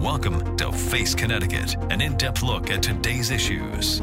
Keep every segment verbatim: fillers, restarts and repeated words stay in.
Welcome to Face Connecticut, an in-depth look at today's issues.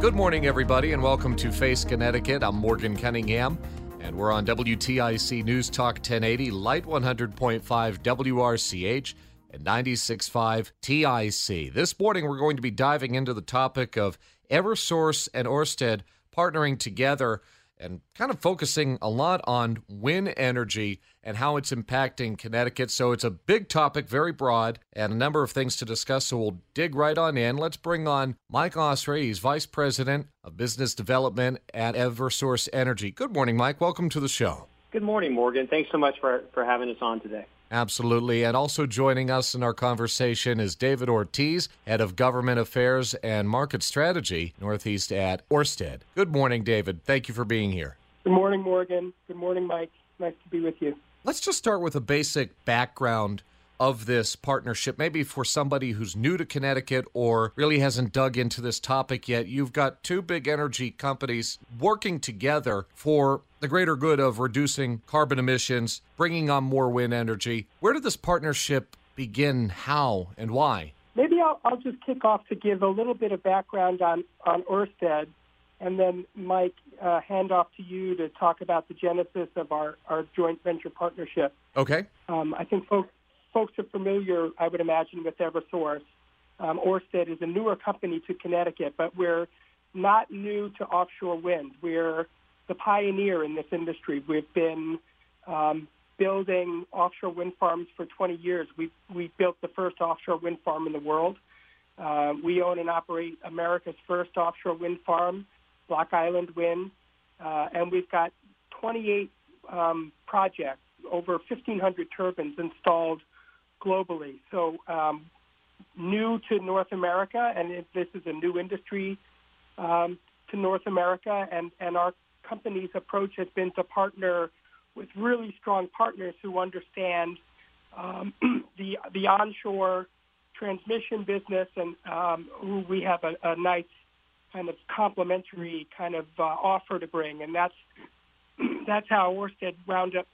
Good morning, everybody, and welcome to Face Connecticut. I'm Morgan Cunningham, and we're on W T I C News Talk ten eighty, Light one hundred point five W R C H, and ninety-six point five T I C. This morning, we're going to be diving into the topic of Eversource and Ørsted partnering together and kind of focusing a lot on wind energy and how it's impacting Connecticut. So it's a big topic, very broad, and a number of things to discuss. So we'll dig right on in. Let's bring on Mike Osrey. He's Vice President of Business Development at Eversource Energy. Good morning, Mike. Welcome to the show. Good morning, Morgan. Thanks so much for, for having us on today. Absolutely. And also joining us in our conversation is David Ortiz, Head of Government Affairs and Market Strategy, Northeast at Ørsted. Good morning, David. Thank you for being here. Good morning, Morgan. Good morning, Mike. Nice to be with you. Let's just start with a basic background of this partnership, maybe for somebody who's new to Connecticut or really hasn't dug into this topic yet. You've got two big energy companies working together for the greater good of reducing carbon emissions, bringing on more wind energy. Where did this partnership begin, how, and why? Maybe I'll, I'll just kick off to give a little bit of background on, on Ørsted, and then, Mike, uh, hand off to you to talk about the genesis of our, our joint venture partnership. Okay. Um, I think folks Folks are familiar, I would imagine, with Eversource. Um, Ørsted is a newer company to Connecticut, but we're not new to offshore wind. We're the pioneer in this industry. We've been um, building offshore wind farms for twenty years. We we built the first offshore wind farm in the world. Uh, we own and operate America's first offshore wind farm, Block Island Wind, uh, and we've got twenty-eight um, projects, over fifteen hundred turbines installed globally. So um, new to North America, and if this is a new industry um, to North America, and, and our company's approach has been to partner with really strong partners who understand um, the the onshore transmission business, and um, who we have a, a nice kind of complementary kind of uh, offer to bring. And that's, that's how Ørsted wound up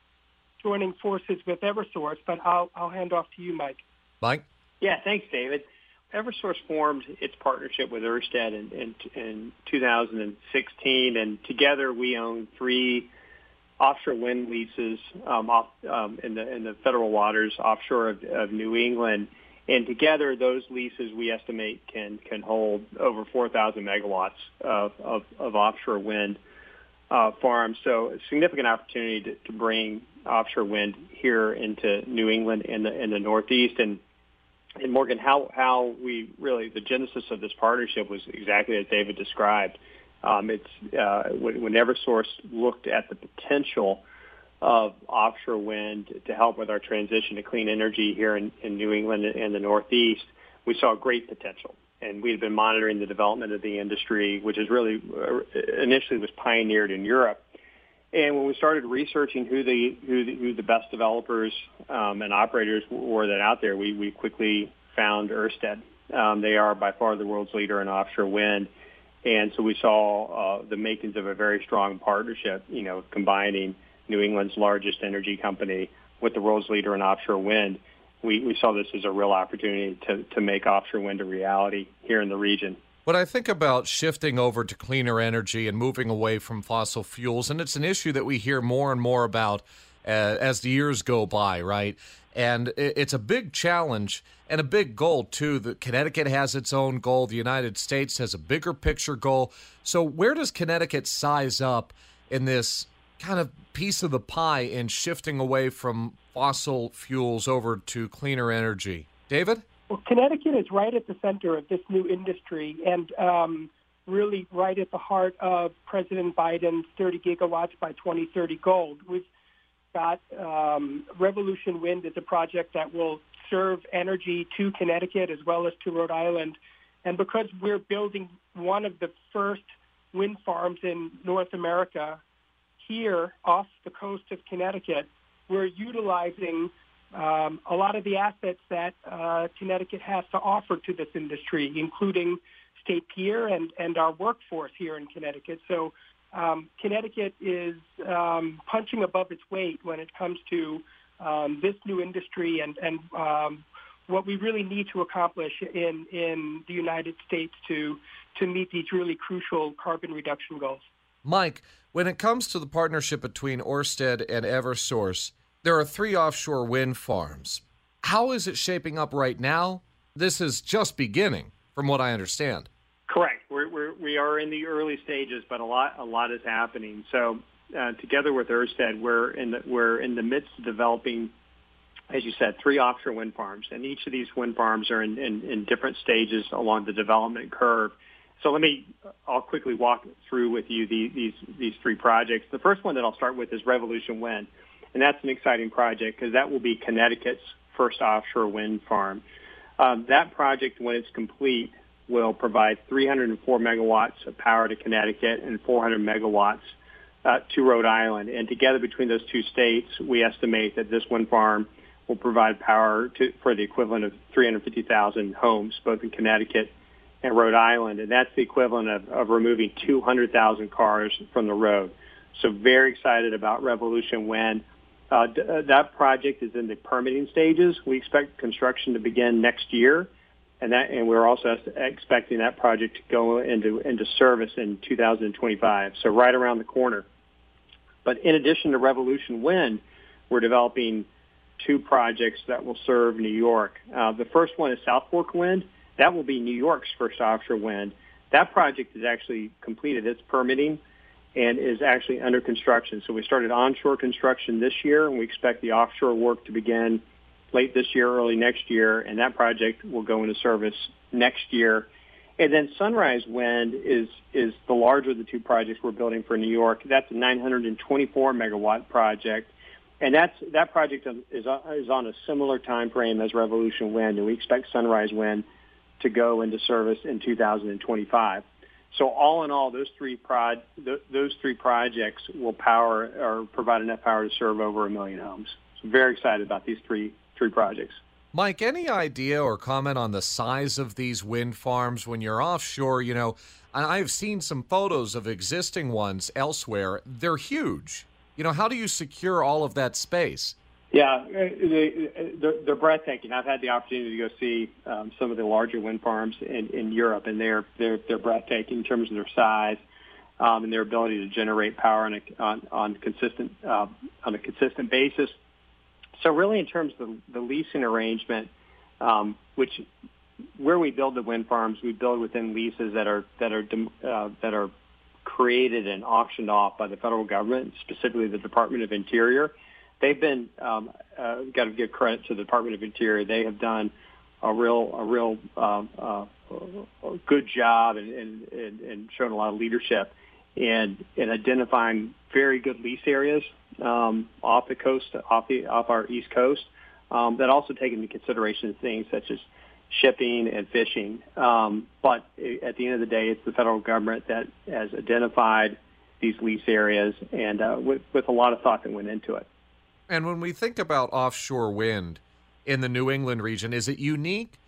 joining forces with Eversource, but I'll, I'll hand off to you, Mike. Mike? Yeah, thanks, David. Eversource formed its partnership with Ørsted in, in, in two thousand sixteen, and together we own three offshore wind leases um, off, um, in, the, in the federal waters offshore of, of New England. And together, those leases we estimate can, can hold over four thousand megawatts of, of, of offshore wind Uh, farm. So a significant opportunity to, to bring offshore wind here into New England and the, and the Northeast. And, and Morgan, how, how we really, the genesis of this partnership was exactly as David described. Um, it's uh, when, when Eversource looked at the potential of offshore wind to help with our transition to clean energy here in, in New England and the Northeast, we saw great potential. And we had been monitoring the development of the industry, which is really uh, initially was pioneered in Europe. And when we started researching who the who the, who the best developers um, and operators were that out there, we, we quickly found Ørsted. Um, they are by far the world's leader in offshore wind, and so we saw uh, the makings of a very strong partnership. You know, combining New England's largest energy company with the world's leader in offshore wind. We, we saw this as a real opportunity to, to make offshore wind a reality here in the region. When I think about shifting over to cleaner energy and moving away from fossil fuels, and it's an issue that we hear more and more about uh, as the years go by, right? And it's a big challenge and a big goal, too. The Connecticut has its own goal. The United States has a bigger picture goal. So where does Connecticut size up in this kind of piece of the pie in shifting away from fossil fuels over to cleaner energy? David? Well, Connecticut is right at the center of this new industry and um, really right at the heart of President Biden's thirty gigawatts by twenty thirty goal. We've got um, Revolution Wind is a project that will serve energy to Connecticut as well as to Rhode Island. And because we're building one of the first wind farms in North America here off the coast of Connecticut, we're utilizing um, a lot of the assets that uh, Connecticut has to offer to this industry, including State Pier and, and our workforce here in Connecticut. So Um, Connecticut is um, punching above its weight when it comes to um, this new industry and, and um, what we really need to accomplish in, in the United States to, to meet these really crucial carbon reduction goals. Mike, when it comes to the partnership between Ørsted and Eversource, there are three offshore wind farms. How is it shaping up right now? This is just beginning, from what I understand. Correct. We're, we're, we are in the early stages, but a lot a lot is happening. So, uh, together with Ørsted, we're in the, we're in the midst of developing, as you said, three offshore wind farms, and each of these wind farms are in, in, in different stages along the development curve. So, let me I'll quickly walk through with you the, these these three projects. The first one that I'll start with is Revolution Wind, and that's an exciting project because that will be Connecticut's first offshore wind farm. Um, that project, when it's complete, will provide three hundred four megawatts of power to Connecticut and four hundred megawatts uh, to Rhode Island. And together between those two states, we estimate that this wind farm will provide power to, for the equivalent of three hundred fifty thousand homes, both in Connecticut and Rhode Island. And that's the equivalent of, of removing two hundred thousand cars from the road. So very excited about Revolution Wind. Uh, d- that project is in the permitting stages. We expect construction to begin next year. And, that, and we're also expecting that project to go into, into service in two thousand twenty-five, so right around the corner. But in addition to Revolution Wind, we're developing two projects that will serve New York. Uh, the first one is South Fork Wind. That will be New York's first offshore wind. That project is actually completed. It's permitting and is actually under construction. So we started onshore construction this year, and we expect the offshore work to begin late this year, early next year, and that project will go into service next year. And then Sunrise Wind is is the larger of the two projects we're building for New York. That's a nine hundred twenty-four megawatt project, and that's that project is is on a similar time frame as Revolution Wind, and we expect Sunrise Wind to go into service in two thousand twenty-five. So all in all, those three prod th- those three projects will power or provide enough power to serve over a million homes. So very excited about these three. Three projects. Mike, any idea or comment on the size of these wind farms when you're offshore? You know, I've seen some photos of existing ones elsewhere. They're huge. You know, how do you secure all of that space? Yeah, they're, they're breathtaking. I've had the opportunity to go see um, some of the larger wind farms in, in Europe, and they're, they're they're breathtaking in terms of their size um, and their ability to generate power on a, on, on consistent uh, on a consistent basis. So really in terms of the leasing arrangement, um, which where we build the wind farms, we build within leases that are that are uh, that are created and auctioned off by the federal government, specifically the Department of Interior. They've been um, uh, got to give credit to the Department of Interior. They have done a real a real uh, uh, good job and, and, and shown a lot of leadership in in identifying very good lease areas. Um, off the coast, off the off our East Coast, um, that also take into consideration things such as shipping and fishing. Um, but at the end of the day, it's the federal government that has identified these lease areas, and uh, with, with a lot of thought that went into it. And when we think about offshore wind in the New England region, is it unique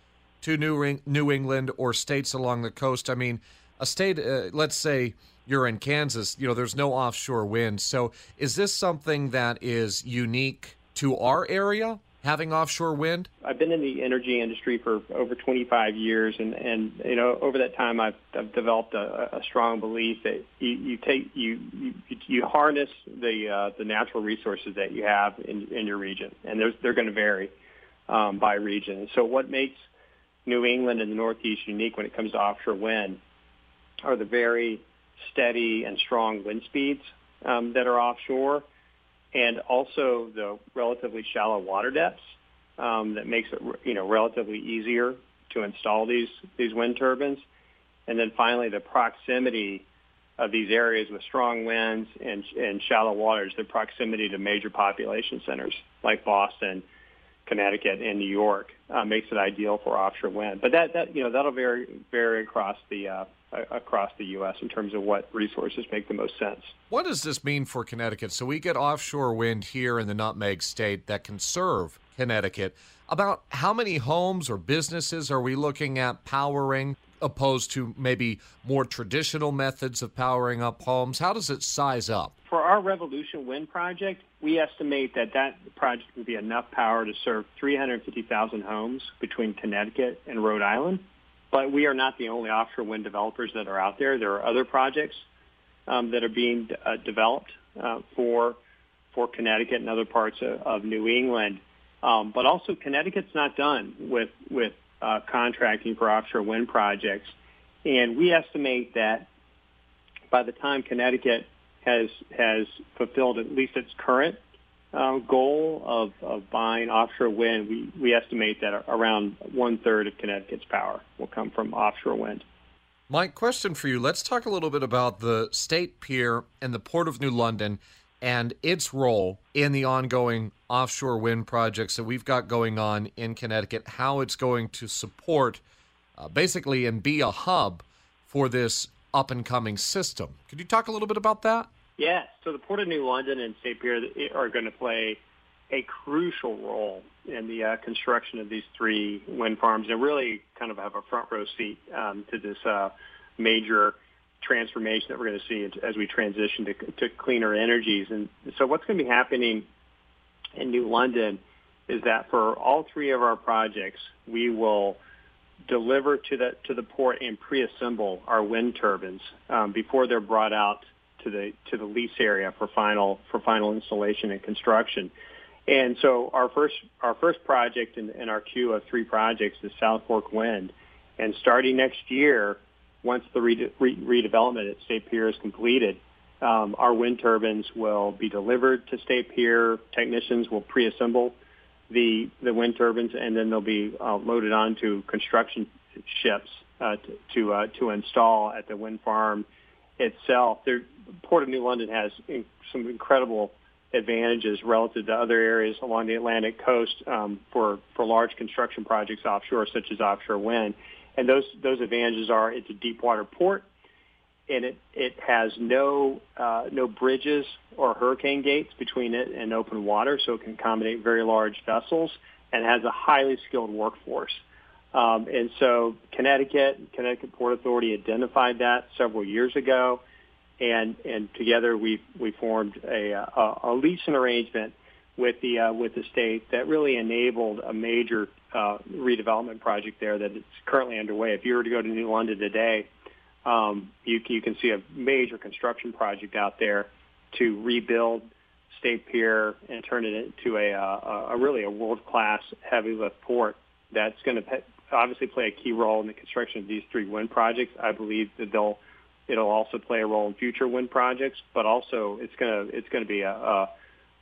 to New New England or states along the coast? I mean, a state, uh, let's say, you're in Kansas, you know, there's no offshore wind. So is this something that is unique to our area? having offshore wind? I've been in the energy industry for over twenty-five years, and, and you know, over that time, I've, I've developed a, a strong belief that you, you take you, you you harness the uh, the natural resources that you have in, in your region, and they're they're going to vary um, by region. So what makes New England and the Northeast unique when it comes to offshore wind are the very steady and strong wind speeds um, that are offshore, and also the relatively shallow water depths um, that makes it, you know, relatively easier to install these these wind turbines. And then finally, the proximity of these areas with strong winds and, and shallow waters, the proximity to major population centers like Boston, Connecticut, and New York uh, makes it ideal for offshore wind. But that, that you know, that'll vary vary across the uh, across the U S in terms of what resources make the most sense. What does this mean for Connecticut? So we get offshore wind here in the Nutmeg State that can serve Connecticut. About how many homes or businesses are we looking at powering, opposed to maybe more traditional methods of powering up homes? How does it size up? For our Revolution Wind project, we estimate that that project would be enough power to serve three hundred fifty thousand homes between Connecticut and Rhode Island. But we are not the only offshore wind developers that are out there. There are other projects um, that are being uh, developed uh, for for Connecticut and other parts of, of New England. Um, but also, Connecticut's not done with with uh, contracting for offshore wind projects, and we estimate that by the time Connecticut has has fulfilled at least its current uh, goal of, of buying offshore wind, we, we estimate that around one-third of Connecticut's power will come from offshore wind. Mike, question for you. Let's talk a little bit about the State Pier and the Port of New London and its role in the ongoing offshore wind projects that we've got going on in Connecticut, how it's going to support uh, basically and be a hub for this up-and-coming system. Could you talk a little bit about that? Yeah, so the Port of New London and State Pier are going to play a crucial role in the uh, construction of these three wind farms, and really kind of have a front-row seat um, to this uh, major transformation that we're going to see as we transition to, to cleaner energies. And so what's going to be happening in New London is that for all three of our projects, we will deliver to the, to the port and pre-assemble our wind turbines um, before they're brought out to the to the lease area for final for final installation and construction. And so our first our first project in, in our queue of three projects is South Fork Wind, and starting next year, once the re- re- redevelopment at State Pier is completed, um, our wind turbines will be delivered to State Pier. Technicians will pre-assemble the the wind turbines, and then they'll be uh, loaded onto construction ships uh, to to, uh, to install at the wind farm itself. The Port of New London has in, some incredible advantages relative to other areas along the Atlantic coast um, for for large construction projects offshore, such as offshore wind. And those those advantages are it's a deep water port, and it it has no uh, no bridges or hurricane gates between it and open water, so it can accommodate very large vessels and has a highly skilled workforce. Um, and so Connecticut, Connecticut Port Authority identified that several years ago, and and together we we formed a, a, a leasing arrangement with the uh, with the state that really enabled a major uh, redevelopment project there that is currently underway. If you were to go to New London today, um, you you can see a major construction project out there to rebuild State Pier and turn it into a, a, a really a world-class heavy lift port. That's going to pe- obviously play a key role in the construction of these three wind projects. I believe that they'll it'll also play a role in future wind projects, but also it's going to it's going to be a, a,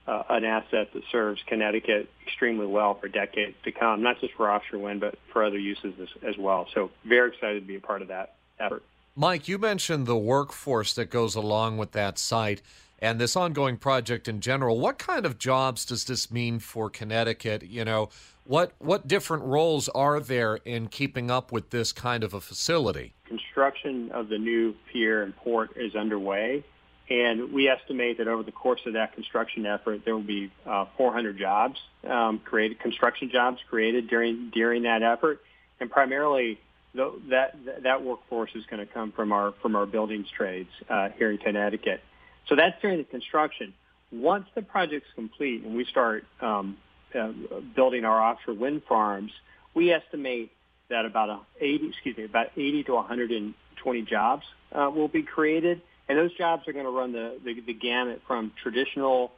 a an asset that serves Connecticut extremely well for decades to come, not just for offshore wind, but for other uses as, as well. So very excited to be a part of that effort. Mike, you mentioned the workforce that goes along with that site and this ongoing project in general. What kind of jobs does this mean for Connecticut? You know, what what different roles are there in keeping up with this kind of a facility? Construction of the new pier and port is underway, and we estimate that over the course of that construction effort, there will be uh, four hundred jobs um, created, construction jobs created during during that effort, and primarily th- that th- that workforce is going to come from our from our buildings trades uh, here in Connecticut. So that's during the construction. Once the project's complete and we start um, uh, building our offshore wind farms, we estimate that about eighty, excuse me, about eighty to one hundred twenty jobs uh, will be created, and those jobs are going to run the, the, the gamut from traditional,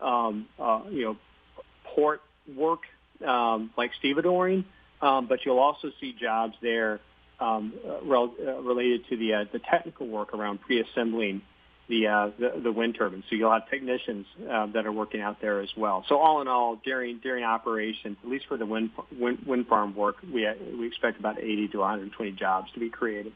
um, uh, you know, port work um, like stevedoring, um, but you'll also see jobs there um, uh, rel- uh, related to the uh, the technical work around pre-assembling the, uh, the the wind turbines. So you'll have technicians uh, that are working out there as well. So all in all, during during operations, at least for the wind wind, wind farm work, we uh, we expect about eighty to one hundred twenty jobs to be created.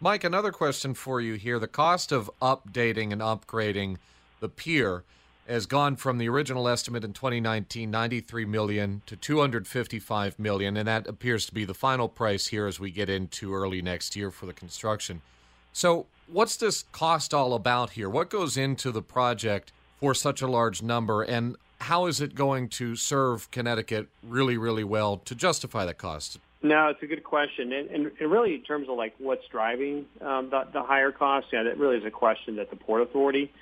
Mike, another question for you here. The cost of updating and upgrading the pier has gone from the original estimate in twenty nineteen, ninety-three million dollars, to two hundred fifty-five million dollars, and that appears to be the final price here as we get into early next year for the construction. So what's this cost all about here? What goes into the project for such a large number, and how is it going to serve Connecticut really, really well to justify the cost? No, it's a good question. And, and, and really in terms of like what's driving um, the, the higher cost, yeah, that really is a question that the Port Authority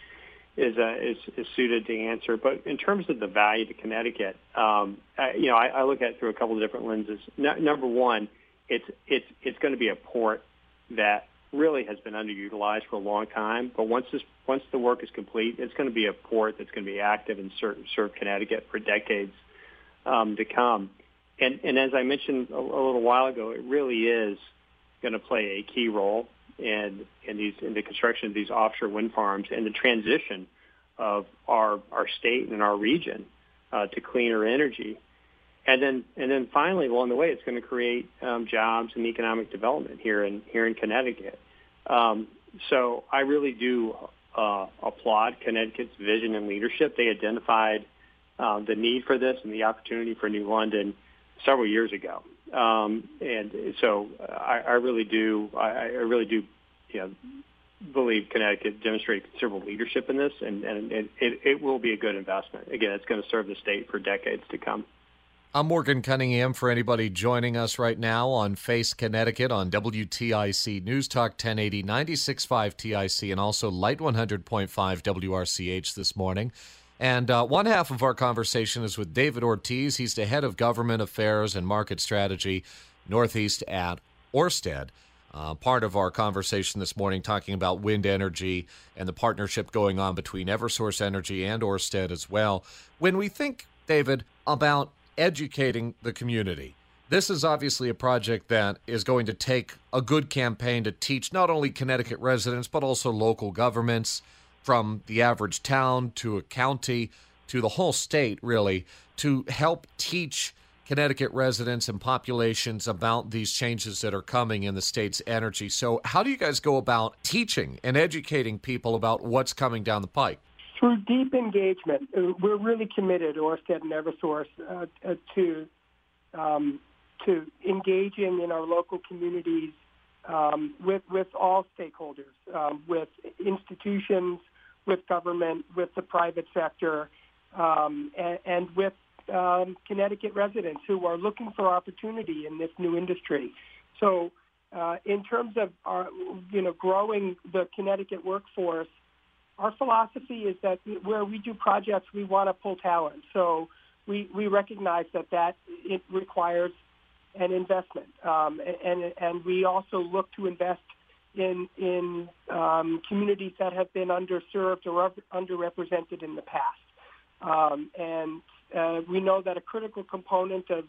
is, uh, is is suited to answer. But in terms of the value to Connecticut, um, I, you know, I, I look at it through a couple of different lenses. No, number one, it's it's it's going to be a port that really has been underutilized for a long time. But once this once the work is complete, it's going to be a port that's going to be active and serve, serve Connecticut for decades um, to come. And, and as I mentioned a, a little while ago, it really is going to play a key role in in these in the construction of these offshore wind farms and the transition of our our state and our region uh, to cleaner energy. And then and then finally along the way, it's going to create um, jobs and economic development here in here in Connecticut. Um, so I really do uh, applaud Connecticut's vision and leadership. They identified uh, the need for this and the opportunity for New London several years ago, um, and so I, I really do. I, I really do, you know, believe Connecticut demonstrated considerable leadership in this, and, and it, it will be a good investment. Again, it's going to serve the state for decades to come. I'm Morgan Cunningham. For anybody joining us right now on Face Connecticut on W T I C News Talk ten eighty, ninety-six point five T I C, and also Light one hundred point five W R C H this morning. And uh, one half of our conversation is with David Ortiz. He's the head of government affairs and market strategy, Northeast at Ørsted. Uh, part of our conversation this morning talking about wind energy and the partnership going on between Eversource Energy and Ørsted as well. When we think, David, about educating the community, this is obviously a project that is going to take a good campaign to teach not only Connecticut residents but also local governments, from the average town to a county to the whole state, really, to help teach Connecticut residents and populations about these changes that are coming in the state's energy. So how do you guys go about teaching and educating people about what's coming down the pike? Through deep engagement. We're really committed, Ørsted and Eversource, uh, to, um, to engaging in our local communities um, with, with all stakeholders, um, with institutions, with government, with the private sector, um, and, and with um, Connecticut residents who are looking for opportunity in this new industry. So uh, in terms of our, you know, growing the Connecticut workforce, our philosophy is that where we do projects, we want to pull talent. So we, we recognize that that it requires an investment, um, and, and we also look to invest in in um, communities that have been underserved or underrepresented in the past. Um, and uh, we know that a critical component of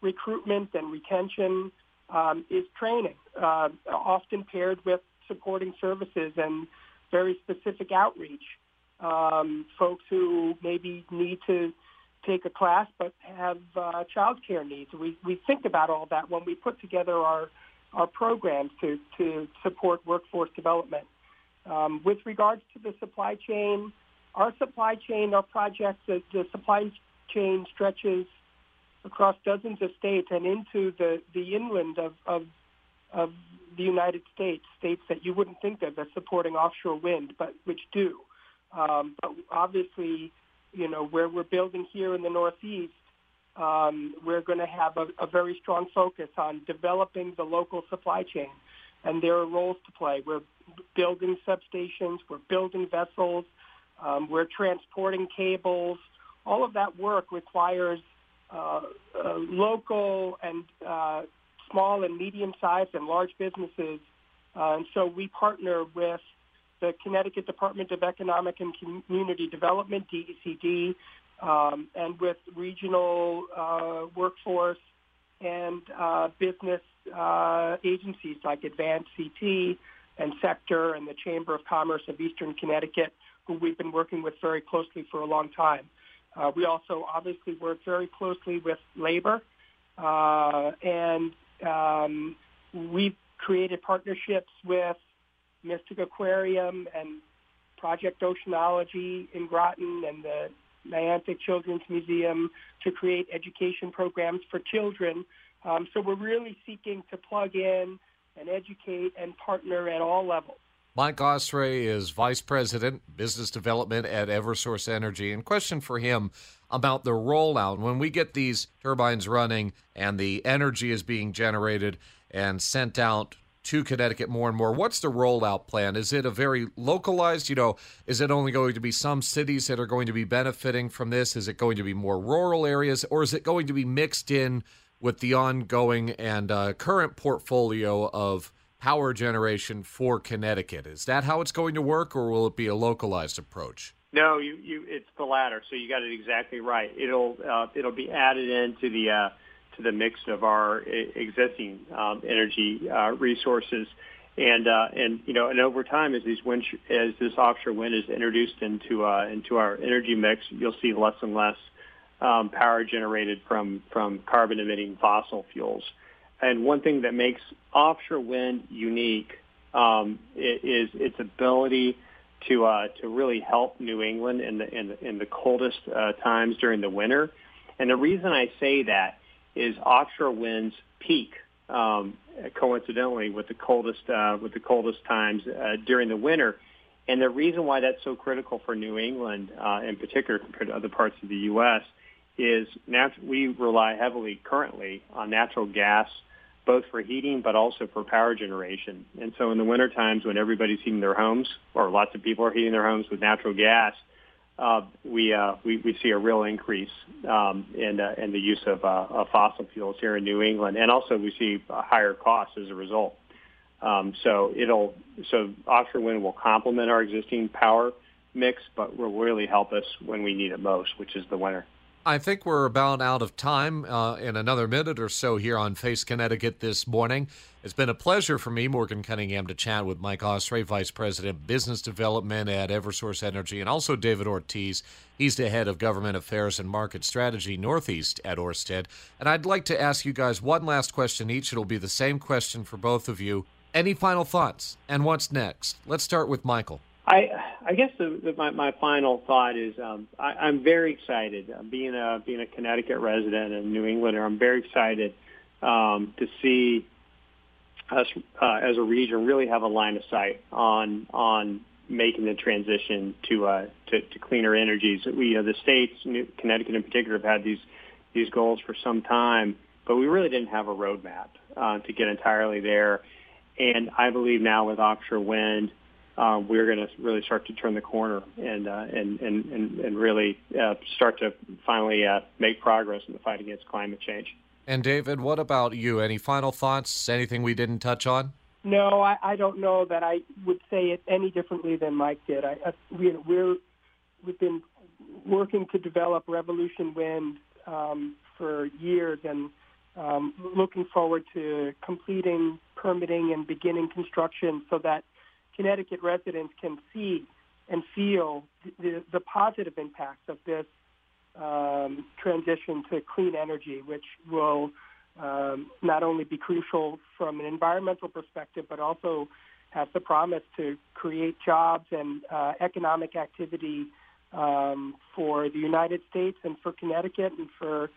recruitment and retention um, is training, uh, often paired with supporting services and very specific outreach. Um, folks who maybe need to take a class but have uh, child care needs. We, we think about all that when we put together our our programs to, to support workforce development. Um, with regards to the supply chain, our supply chain, our projects, the, the supply chain stretches across dozens of states and into the, the inland of, of, of the United States, states that you wouldn't think of as supporting offshore wind, but which do. Um, but obviously, you know, where we're building here in the Northeast, Um, we're going to have a, a very strong focus on developing the local supply chain, and there are roles to play. We're building substations, we're building vessels, um, we're transporting cables, all of that work requires uh, uh, local and uh, small and medium-sized and large businesses. Uh, and so we partner with the Connecticut Department of Economic and Community Development, D E C D, um, and with regional uh, workforce and uh, business uh, agencies like Advanced C T and Sector and the Chamber of Commerce of Eastern Connecticut, who we've been working with very closely for a long time. Uh, we also obviously work very closely with labor, uh, and um, we've created partnerships with Mystic Aquarium and Project Oceanology in Groton and the Niantic Children's Museum to create education programs for children. Um, so we're really seeking to plug in and educate and partner at all levels. Mike Osrey is Vice President, Business Development at Eversource Energy. And question for him about the rollout. When we get these turbines running and the energy is being generated and sent out to Connecticut more and more, what's the rollout plan? Is it a very localized, you know, is it only going to be some cities that are going to be benefiting from this? Is it going to be more rural areas, or is it going to be mixed in with the ongoing and uh, current portfolio of power generation for Connecticut? Is that how it's going to work, or will it be a localized approach? No, you, you, it's the latter. So you got it exactly right. It'll uh, it'll be added into the uh, to the mix of our existing um, energy uh, resources, and uh, and you know, and over time, as these wind sh- as this offshore wind is introduced into uh, into our energy mix, you'll see less and less um, power generated from from carbon emitting fossil fuels. And one thing that makes offshore wind unique um, is its ability to uh, to really help New England in the in the, in the coldest uh, times during the winter. And the reason I say that is offshore winds peak um, coincidentally with the coldest uh, with the coldest times uh, during the winter. And the reason why that's so critical for New England, uh, in particular compared to other parts of the U S, is nat- we rely heavily currently on natural gas, both for heating but also for power generation. And so in the winter times when everybody's heating their homes, or lots of people are heating their homes with natural gas, uh, we, uh, we we see a real increase um, in, uh, in the use of, uh, of fossil fuels here in New England. And also we see higher costs as a result. Um, so it'll so offshore wind will complement our existing power mix, but will really help us when we need it most, which is the winter. I think we're about out of time uh, in another minute or so here on Face Connecticut this morning. It's been a pleasure for me, Morgan Cunningham, to chat with Mike Osrey, Vice President, Business Development at Eversource Energy, and also David Ortiz. He's the Head of Government Affairs and Market Strategy Northeast at Ørsted. And I'd like to ask you guys one last question each. It'll be the same question for both of you. Any final thoughts? And what's next? Let's start with Michael. I, I guess the, the, my, my final thought is um, I, I'm very excited. Being a being a Connecticut resident and New Englander, I'm very excited um, to see us uh, as a region really have a line of sight on on making the transition to uh, to, to cleaner energies. We uh, the states, New, Connecticut in particular, have had these these goals for some time, but we really didn't have a roadmap uh, to get entirely there. And I believe now with offshore wind, Uh, we're going to really start to turn the corner and uh, and, and, and, and really uh, start to finally uh, make progress in the fight against climate change. And, David, what about you? Any final thoughts? Anything we didn't touch on? No, I, I don't know that I would say it any differently than Mike did. I, I, we, we're, we've been working to develop Revolution Wind um, for years and um, looking forward to completing permitting and beginning construction so that Connecticut residents can see and feel the, the positive impacts of this um, transition to clean energy, which will um, not only be crucial from an environmental perspective, but also has the promise to create jobs and uh, economic activity um, for the United States and for Connecticut and for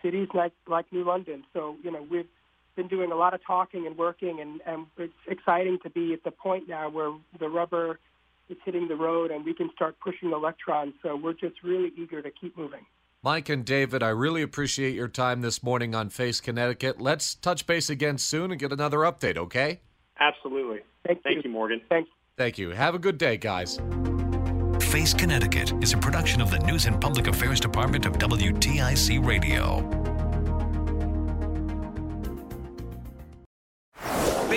cities like, like New London. So, you know, we've been doing a lot of talking and working, and, and it's exciting to be at the point now where the rubber is hitting the road and we can start pushing electrons. So we're just really eager to keep moving. Mike and David, I really appreciate your time this morning on Face Connecticut. Let's touch base again soon and get another update, okay? Absolutely. Thank, Thank you. you, Morgan. Thanks. Thank you. Have a good day, guys. Sharp Face, Connecticut is a production of the News and Public Affairs Department of W T I C Radio.